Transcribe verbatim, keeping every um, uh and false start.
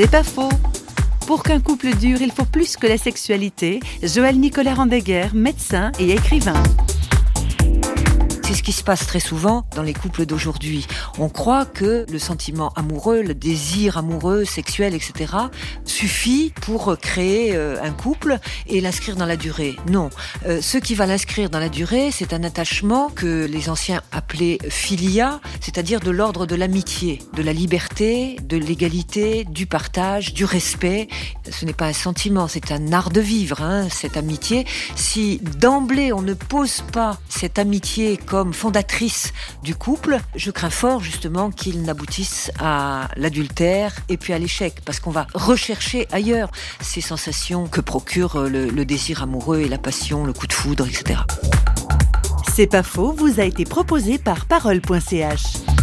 C'est pas faux. Pour qu'un couple dure, il faut plus que la sexualité. Joël-Nicolas Randeguer, médecin et écrivain. C'est ce qui se passe très souvent dans les couples d'aujourd'hui. On croit que le sentiment amoureux, le désir amoureux, sexuel, et cetera suffit pour créer un couple et l'inscrire dans la durée. Non. Euh, ce qui va l'inscrire dans la durée, c'est un attachement que les anciens appelaient philia, c'est-à-dire de l'ordre de l'amitié, de la liberté, de l'égalité, du partage, du respect. Ce n'est pas un sentiment, c'est un art de vivre, hein, cette amitié. Si d'emblée on ne pose pas cette amitié comme Comme fondatrice du couple, je crains fort justement qu'il n'aboutisse à l'adultère et puis à l'échec, parce qu'on va rechercher ailleurs ces sensations que procure le, le désir amoureux et la passion, le coup de foudre, et cetera. C'est pas faux, vous a été proposé par Parole point C H.